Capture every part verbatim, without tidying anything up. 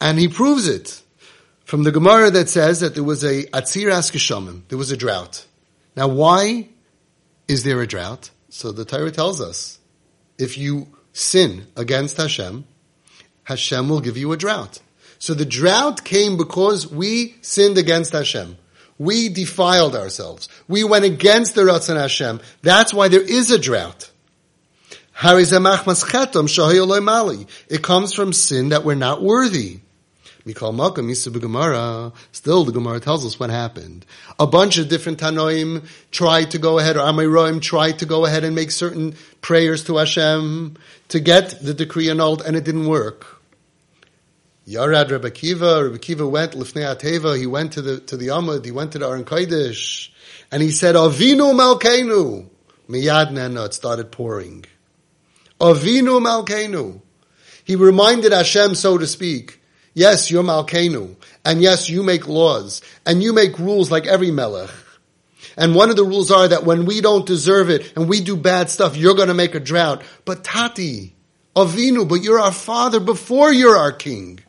And he proves it from the Gemara that says that there was a atziras geshem, there was a drought. Now why is there a drought? So the Torah tells us, if you sin against Hashem, Hashem will give you a drought. So the drought came because we sinned against Hashem. We defiled ourselves. We went against the Ratzon Hashem. That's why there is a drought. It comes from sin that we're not worthy. Still, the Gemara tells us what happened. A bunch of different Tanoim tried to go ahead, or Amiroim tried to go ahead and make certain prayers to Hashem to get the decree annulled, and it didn't work. Yarad Rebbe Akiva, Rebbe Akiva went, l'fnei HaTeva, he went to the to the Amud, he went to the Aron Kodesh, and he said, Avinu Malkeinu, miyad nana, it started pouring. Avinu Malkeinu. He reminded Hashem, so to speak, yes, you're Malkenu, and yes, you make laws, and you make rules like every melech. And one of the rules are that when we don't deserve it, and we do bad stuff, you're going to make a drought. But Tati, Avinu, but you're our father before you're our king.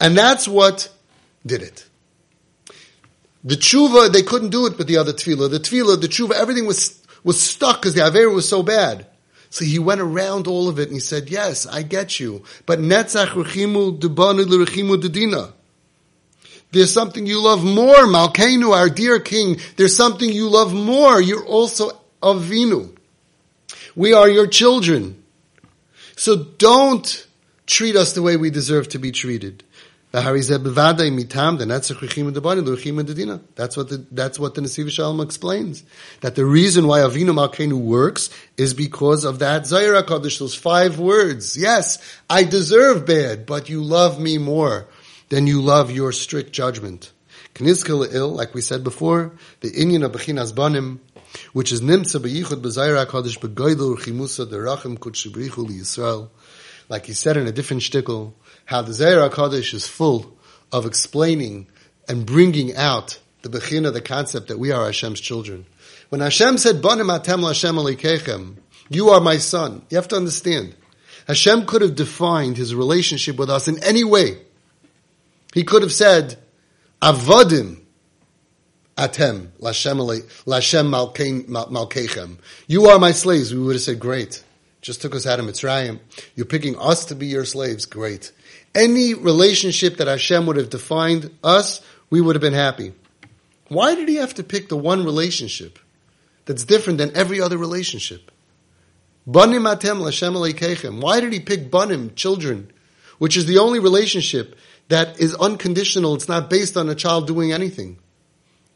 And that's what did it. The tshuva, they couldn't do it with the other tefillah. The tefillah, the tshuva, everything was was stuck because the avera was so bad. So he went around all of it and he said, yes, I get you. But netzach rechimu debanu l'rechimu dedina. There's something you love more, Malkeinu, our dear king. There's something you love more. You're also Avinu. We are your children. So don't treat us the way we deserve to be treated. That's what the that's what the Nasiv Shalom explains. That the reason why Avinu Malkeinu works is because of that Zayir HaKadosh, those five words. Yes, I deserve bad, but you love me more than you love your strict judgment. Like we said before, the Inyan of Bechinas Banim, which is Nimsa B'yichud B'Zayir HaKadosh B'Goydel Chimusa Derachim Kutsh B'Richu L'Yisrael. Like he said in a different shtickle, how the Zayir HaKadosh is full of explaining and bringing out the Bechina, the concept that we are Hashem's children. When Hashem said, Banim atem l'Hashem alikechem, you are my son, you have to understand, Hashem could have defined his relationship with us in any way. He could have said, Avadim atem l'Hashem malkechem, you are my slaves. We would have said, great. Just took us out of Mitzrayim. You're picking us to be your slaves. Great. Any relationship that Hashem would have defined us, we would have been happy. Why did he have to pick the one relationship that's different than every other relationship? Banim atem l'Hashem aleikechem. Why did he pick banim, children, which is the only relationship that is unconditional? It's not based on a child doing anything.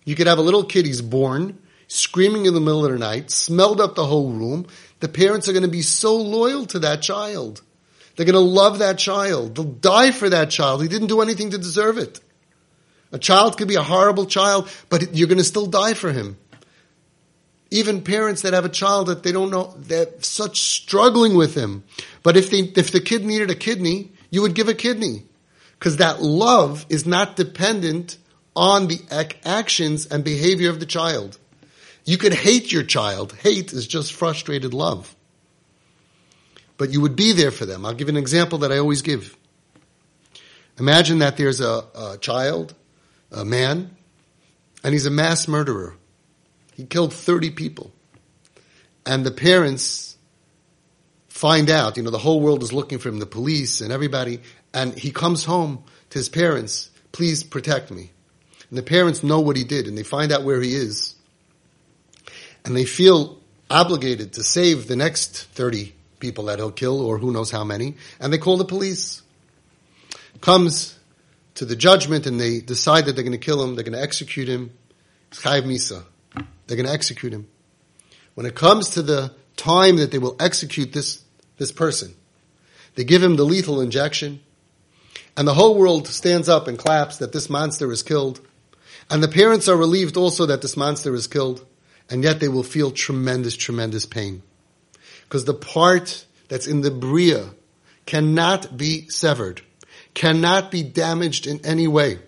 You could have a little kid, he's born, screaming in the middle of the night, smelled up the whole room. The parents are going to be so loyal to that child. They're going to love that child. They'll die for that child. He didn't do anything to deserve it. A child could be a horrible child, but you're going to still die for him. Even parents that have a child that they don't know, they're such struggling with him. But if they, if the kid needed a kidney, you would give a kidney. Because that love is not dependent on the ac- actions and behavior of the child. You could hate your child. Hate is just frustrated love. But you would be there for them. I'll give an example that I always give. Imagine that there's a, a child, a man, and he's a mass murderer. He killed thirty people. And the parents find out, you know, the whole world is looking for him, the police and everybody, and he comes home to his parents, please protect me. And the parents know what he did, and they find out where he is. And they feel obligated to save the next thirty people that he'll kill, or who knows how many, and they call the police. Comes to the judgment, and they decide that they're going to kill him, they're going to execute him. It's Chayiv Misa. They're going to execute him. When it comes to the time that they will execute this, this person, they give him the lethal injection, and the whole world stands up and claps that this monster is killed. And the parents are relieved also that this monster is killed. And yet they will feel tremendous, tremendous pain. Because the part that's in the Bria cannot be severed, cannot be damaged in any way.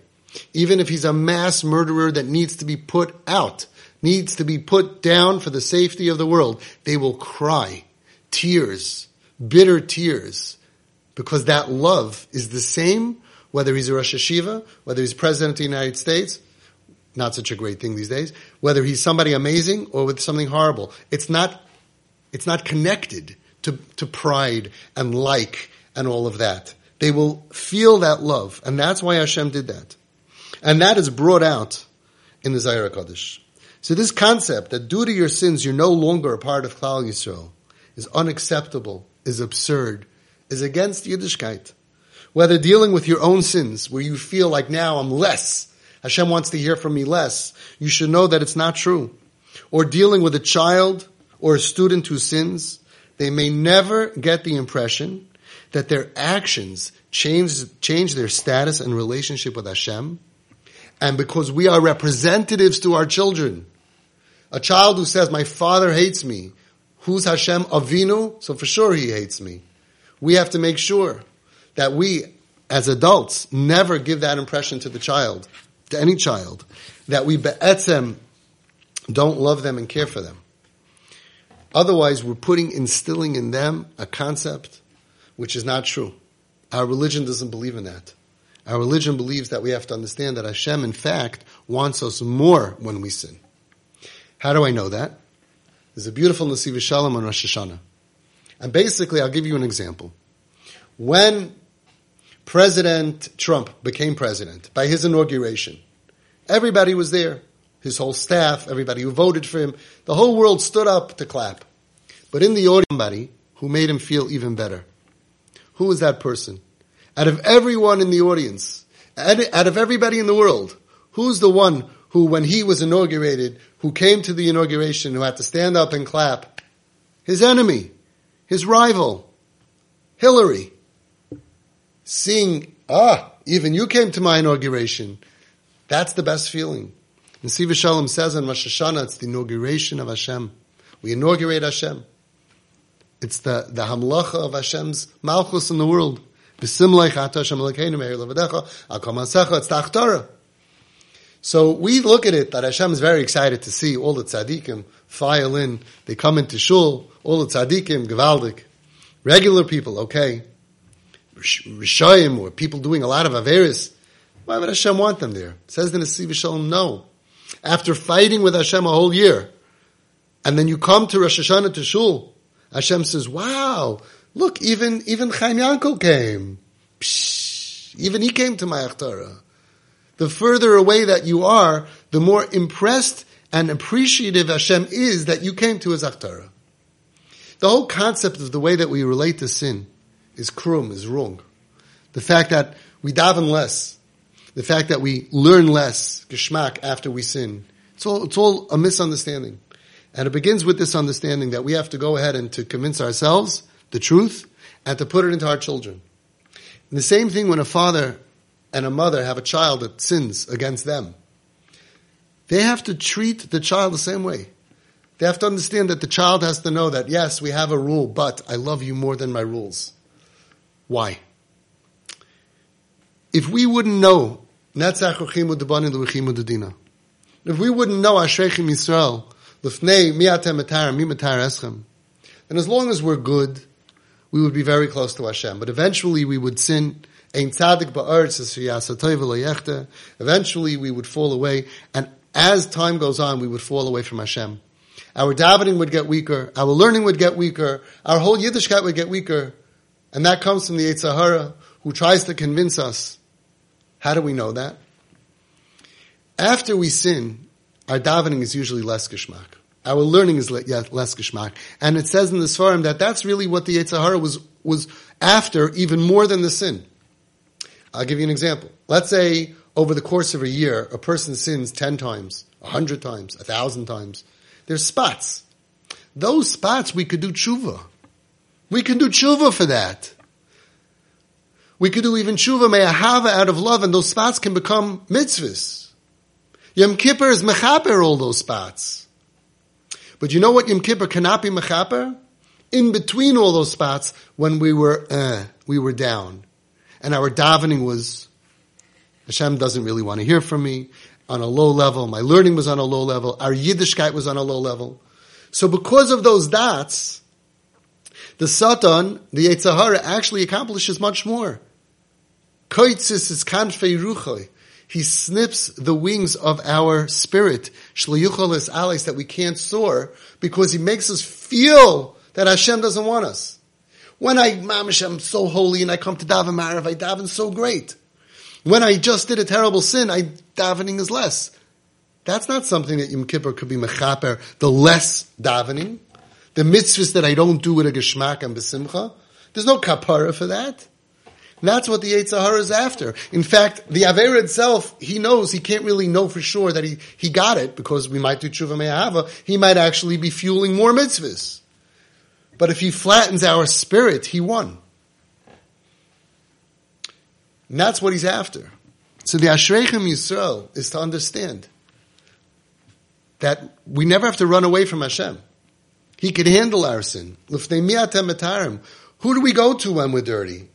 Even if he's a mass murderer that needs to be put out, needs to be put down for the safety of the world, they will cry tears, bitter tears, because that love is the same whether he's a Rosh Yeshiva, whether he's President of the United States, not such a great thing these days, whether he's somebody amazing or with something horrible. It's not, it's not connected to, to pride and like and all of that. They will feel that love, and that's why Hashem did that. And that is brought out in the Zayir HaKadosh. So this concept that due to your sins you're no longer a part of Klal Yisrael is unacceptable, is absurd, is against Yiddishkeit. Whether dealing with your own sins, where you feel like now I'm less, Hashem wants to hear from me less, you should know that it's not true. Or dealing with a child or a student who sins, they may never get the impression that their actions change, change their status and relationship with Hashem. And because we are representatives to our children, a child who says, my father hates me, who's Hashem? Avinu, so for sure he hates me. We have to make sure that we, as adults, never give that impression to the child, to any child, that we be'etzem don't love them and care for them. Otherwise, we're putting, instilling in them a concept which is not true. Our religion doesn't believe in that. Our religion believes that we have to understand that Hashem, in fact, wants us more when we sin. How do I know that? There's a beautiful Nasiv Shalom on Rosh Hashanah. And basically, I'll give you an example. When President Trump became president, by his inauguration, everybody was there. His whole staff, everybody who voted for him, the whole world stood up to clap. But in the audience, somebody who made him feel even better. Who was that person? Out of everyone in the audience, out of everybody in the world, who's the one who, when he was inaugurated, who came to the inauguration, who had to stand up and clap? His enemy, his rival, Hillary. Seeing, ah, even you came to my inauguration. That's the best feeling. And Nesiv Shalom says on Rosh Hashanah, it's the inauguration of Hashem. We inaugurate Hashem. It's the, the hamlacha of Hashem's malchus in the world. It's the Akhtarah. So we look at it that Hashem is very excited to see all the tzaddikim file in. They come into shul, all the tzaddikim, gevaldik. Regular people, okay. Rishayim, or people doing a lot of averis. Why would Hashem want them there? It says the Nesiv Shalom, no. After fighting with Hashem a whole year, and then you come to Rosh Hashanah to shul, Hashem says, wow, look, even even Chaim Yankel came. Psh, even he came to my Akhtarah. The further away that you are, the more impressed and appreciative Hashem is that you came to his Akhtarah. The whole concept of the way that we relate to sin is krum, is wrong. The fact that we daven less, the fact that we learn less, gishmak, after we sin, it's all, it's all a misunderstanding. And it begins with this understanding that we have to go ahead and to convince ourselves the truth, and to put it into our children. And the same thing when a father and a mother have a child that sins against them. They have to treat the child the same way. They have to understand that the child has to know that, yes, we have a rule, but I love you more than my rules. Why? If we wouldn't know, if we wouldn't know, Ashreichem Yisrael, l'fnei HaTeva mitar, mi mitar eschem, and as long as we're good, we would be very close to Hashem. But eventually we would sin. Eventually we would fall away. And as time goes on, we would fall away from Hashem. Our davening would get weaker. Our learning would get weaker. Our whole Yiddishkeit would get weaker. And that comes from the Yetzer Hara, who tries to convince us. How do we know that? After we sin, our davening is usually less gishmak. Our learning is less gishmak. And it says in the Sfarim that that's really what the Yetzer Hara was, was after, even more than the sin. I'll give you an example. Let's say over the course of a year, a person sins ten times, one hundred times, one thousand times. There's spots. Those spots we could do tshuva. We can do tshuva for that. We could do even tshuva me'ahava, out of love, and those spots can become mitzvahs. Yom Kippur is mechaper all those spots. But you know what Yom Kippur cannot be mechaper? In between all those spots, when we were, uh, we were down. And our davening was, Hashem doesn't really want to hear from me, on a low level. My learning was on a low level. Our Yiddishkeit was on a low level. So because of those dots, the Satan, the Yetzer Hara, actually accomplishes much more. Koitzis is kanfei ruchoi. He snips the wings of our spirit, shliucholis aleis, that we can't soar, because he makes us feel that Hashem doesn't want us. When I, mamish, I'm so holy and I come to daven ma'ariv, I daven so great. When I just did a terrible sin, I davening is less. That's not something that Yom Kippur could be mechaper, the less davening. The mitzvahs that I don't do with a gishmak and besimcha, there's no kapara for that. That's what the Yetzer Hara is after. In fact, the avera itself, he knows, he can't really know for sure that he, he got it, because we might do tshuva me'ahava, he might actually be fueling more mitzvahs. But if he flattens our spirit, he won. And that's what he's after. So the Ashreichem Yisrael is to understand that we never have to run away from Hashem. He can handle our sin. L'fnei HaTeva matarim. Who do we go to when we're dirty?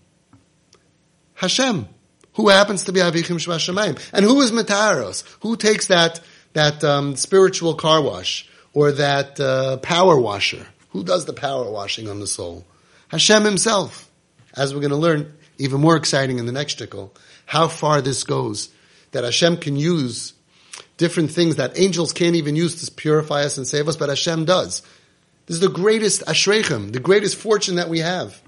Hashem, who happens to be Avichim Shvashamayim. And who is Mataros? Who takes that that um, spiritual car wash or that uh, power washer? Who does the power washing on the soul? Hashem himself. As we're going to learn, even more exciting in the next shtickle, how far this goes, that Hashem can use different things that angels can't even use to purify us and save us, but Hashem does. This is the greatest ashreichem, the greatest fortune that we have,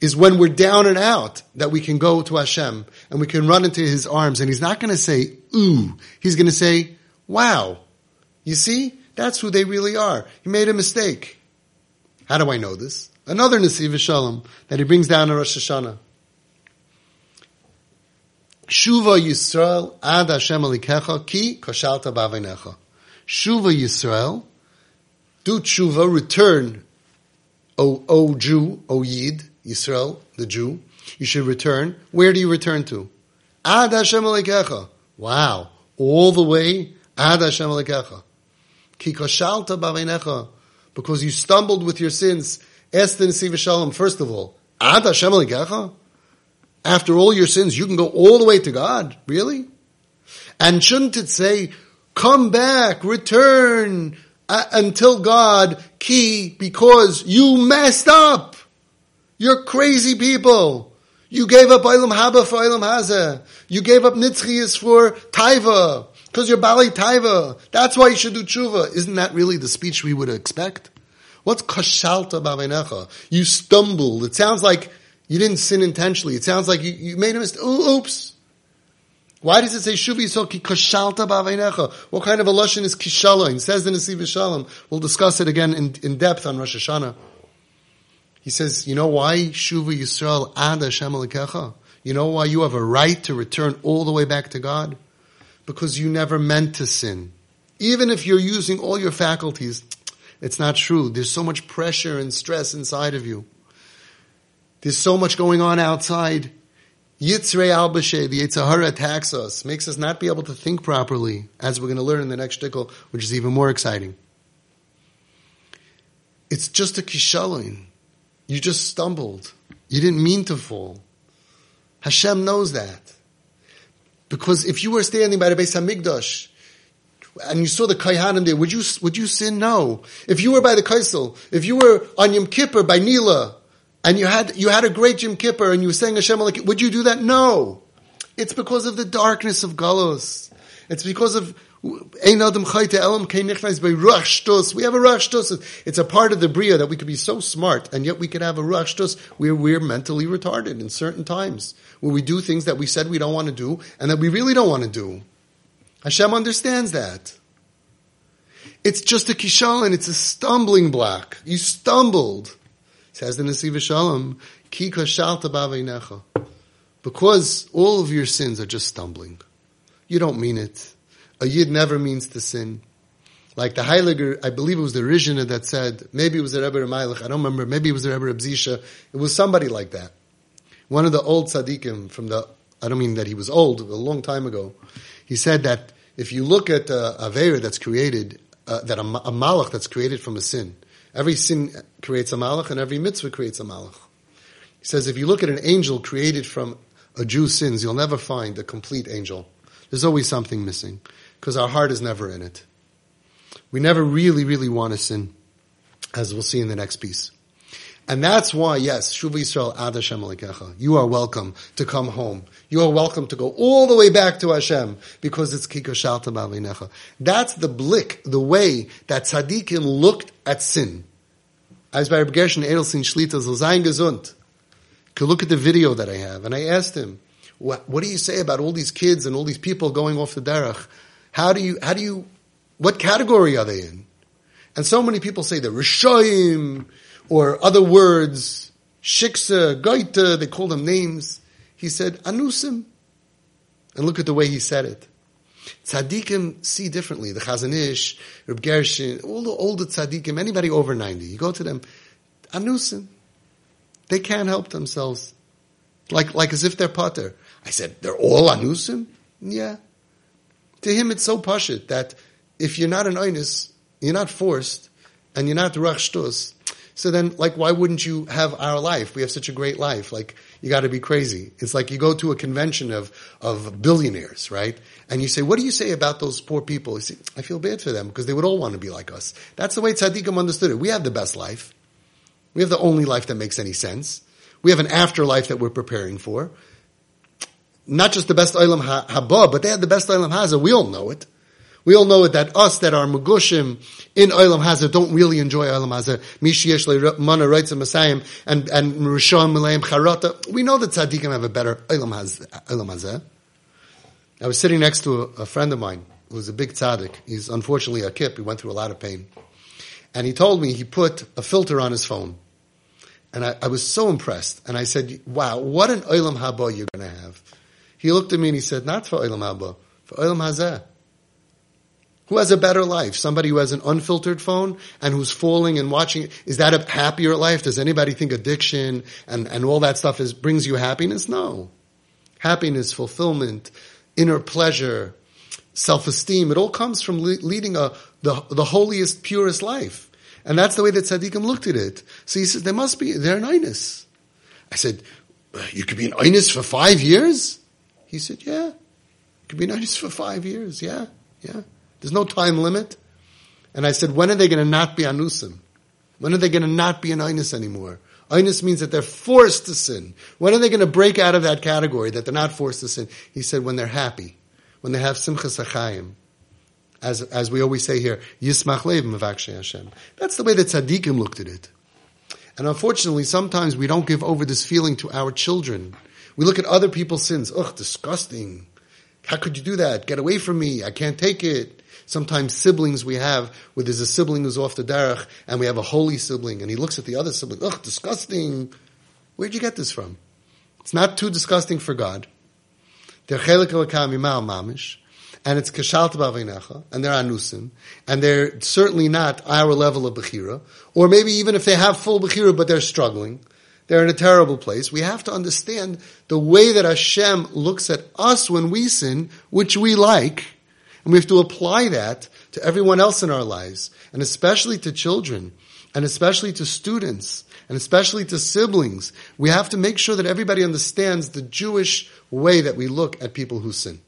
is when we're down and out, that we can go to Hashem, and we can run into his arms, and he's not going to say, ooh, he's going to say, wow, you see, that's who they really are. He made a mistake. How do I know this? Another Nasiv Shalom that he brings down in Rosh Hashanah. Shuva Yisrael ad Hashem alikecha ki koshalta b'aveinecha. Shuva Yisrael, do tshuva, return, O, o Jew, O Yid, Yisrael, the Jew, you should return. Where do you return to? Ad Hashem Alekecha. Wow. All the way, Ad Hashem Alekecha. Ki koshalta b'aveinecha. Because you stumbled with your sins. Ask the Nesiv Shalom, first of all, Ad Hashem Alekecha? After all your sins, you can go all the way to God? Really? And shouldn't it say, come back, return, uh, until God, ki, because you messed up. You're crazy people. You gave up Olam Haba for Olam Hazeh. You gave up Nitzchias for Taiva, because you're Bali Taiva. That's why you should do tshuva. Isn't that really the speech we would expect? What's kashalta b'aveinecha? You stumbled. It sounds like you didn't sin intentionally. It sounds like you, you made a mistake. Oops. Why does it say shuv yisrael ki kashalta b'aveinecha? What kind of a lashon is kishalon? It says the Nesiv Shalom. We'll discuss it again in, in depth on Rosh Hashanah. He says, you know why Shuva Yisrael ad Hashem Alekecha? You know why you have a right to return all the way back to God? Because you never meant to sin. Even if you're using all your faculties, it's not true. There's so much pressure and stress inside of you. There's so much going on outside. Yitzrei al Bashe, the Yetzer Hara attacks us, makes us not be able to think properly, as we're going to learn in the next shtickle, which is even more exciting. It's just a kishalon. You just stumbled. You didn't mean to fall. Hashem knows that. Because if you were standing by the Beis HaMikdash and you saw the Kayhanim there, would you, would you sin? No. If you were by the Kaisel, if you were on Yom Kippur by Nila, and you had, you had a great Yom Kippur and you were saying Hashem, would you do that? No. It's because of the darkness of Galos. It's because of we have a rachshtus. It's a part of the Bria that we could be so smart, and yet we could have a rachshtus where we're mentally retarded in certain times, where we do things that we said we don't want to do, and that we really don't want to do. Hashem understands that. It's just a kishalon. It's a stumbling block. You stumbled. Says the Nesiv Shalom, ki kashalta b'aveinecha, because all of your sins are just stumbling. You don't mean it. A yid never means to sin. Like the Heiliger, I believe it was the Rishona that said, maybe it was the Rebbe Melech, I don't remember, maybe it was the Rebbe Zisha. It was somebody like that. One of the old tzaddikim from the, I don't mean that he was old, a long time ago. He said that if you look at uh, avera that's created, uh, that a, a malach that's created from a sin, every sin creates a malach and every mitzvah creates a malach. He says if you look at an angel created from a Jew's sins, you'll never find a complete angel. There's always something missing. Because our heart is never in it. We never really, really want to sin, as we'll see in the next piece. And that's why, yes, Shuv Yisrael Ad Hashem Elikecha. You are welcome to come home. You are welcome to go all the way back to Hashem, because it's Kikoshalta B'Avinecha. That's the blick, the way that tzaddikim looked at sin. As by Rebbe Edelstein Shlita, so sein gesund. Could look at the video that I have, and I asked him, what, what do you say about all these kids and all these people going off the derech? How do you, how do you, what category are they in? And so many people say the Rishoyim, or other words, Shiksa, Gaita, they call them names. He said, Anusim. And look at the way he said it. Tzaddikim see differently. The Chazanish, Reb Gershon, all the older tzaddikim, anybody over ninety, you go to them, Anusim. They can't help themselves. Like, like as if they're pater. I said, they're all Anusim? Yeah. To him it's so pashut that if you're not an Oinus, you're not forced, and you're not Rachshtus, so then, like, why wouldn't you have our life? We have such a great life. Like, you got to be crazy. It's like you go to a convention of of billionaires, right? And you say, what do you say about those poor people? You say, I feel bad for them because they would all want to be like us. That's the way tzaddikim understood it. We have the best life. We have the only life that makes any sense. We have an afterlife that we're preparing for. Not just the best olam haba, but they had the best olam haza. We all know it. We all know it, that us that are Mugushim in Olam Hazah don't really enjoy Olam Hazah. Mishiyesh le'mana reitzim asayim and and Rishon Meleim Charata. We know that tzaddikim have a better Olam Hazah. I was sitting next to a, a friend of mine who's a big tzaddik. He's unfortunately a kip. He went through a lot of pain. And he told me he put a filter on his phone. And I, I was so impressed. And I said, wow, what an Olam Haba you're going to have. He looked at me and he said, not for Olam Haba, for Olam Hazah. Who has a better life? Somebody who has an unfiltered phone and who's falling and watching. Is that a happier life? Does anybody think addiction and, and all that stuff is brings you happiness? No. Happiness, fulfillment, inner pleasure, self-esteem, it all comes from le- leading a the, the holiest, purest life. And that's the way that tzaddikim looked at it. So he says, there must be, they're an oinus. I said, you could be an oinus for five years? He said, yeah. You could be an oinus for five years, yeah, yeah. There's no time limit. And I said, when are they going to not be anusim? When are they going to not be an oinus anymore? Oinus means that they're forced to sin. When are they going to break out of that category that they're not forced to sin? He said, when they're happy. When they have simchas achayim. As, as we always say here, yismach leiv mevakshei Hashem. That's the way that tzaddikim looked at it. And unfortunately, sometimes we don't give over this feeling to our children. We look at other people's sins. Ugh, disgusting. How could you do that? Get away from me. I can't take it. Sometimes siblings we have, where there's a sibling who's off the derech, and we have a holy sibling, and he looks at the other sibling, ugh, disgusting. Where'd you get this from? It's not too disgusting for God. They're chelik alakam imal mamish, and it's kashalt b'avinecha, and they're anusim, and they're certainly not our level of bechira, or maybe even if they have full bechira, but they're struggling. They're in a terrible place. We have to understand the way that Hashem looks at us when we sin, which we like, and we have to apply that to everyone else in our lives, and especially to children, and especially to students, and especially to siblings. We have to make sure that everybody understands the Jewish way that we look at people who sin.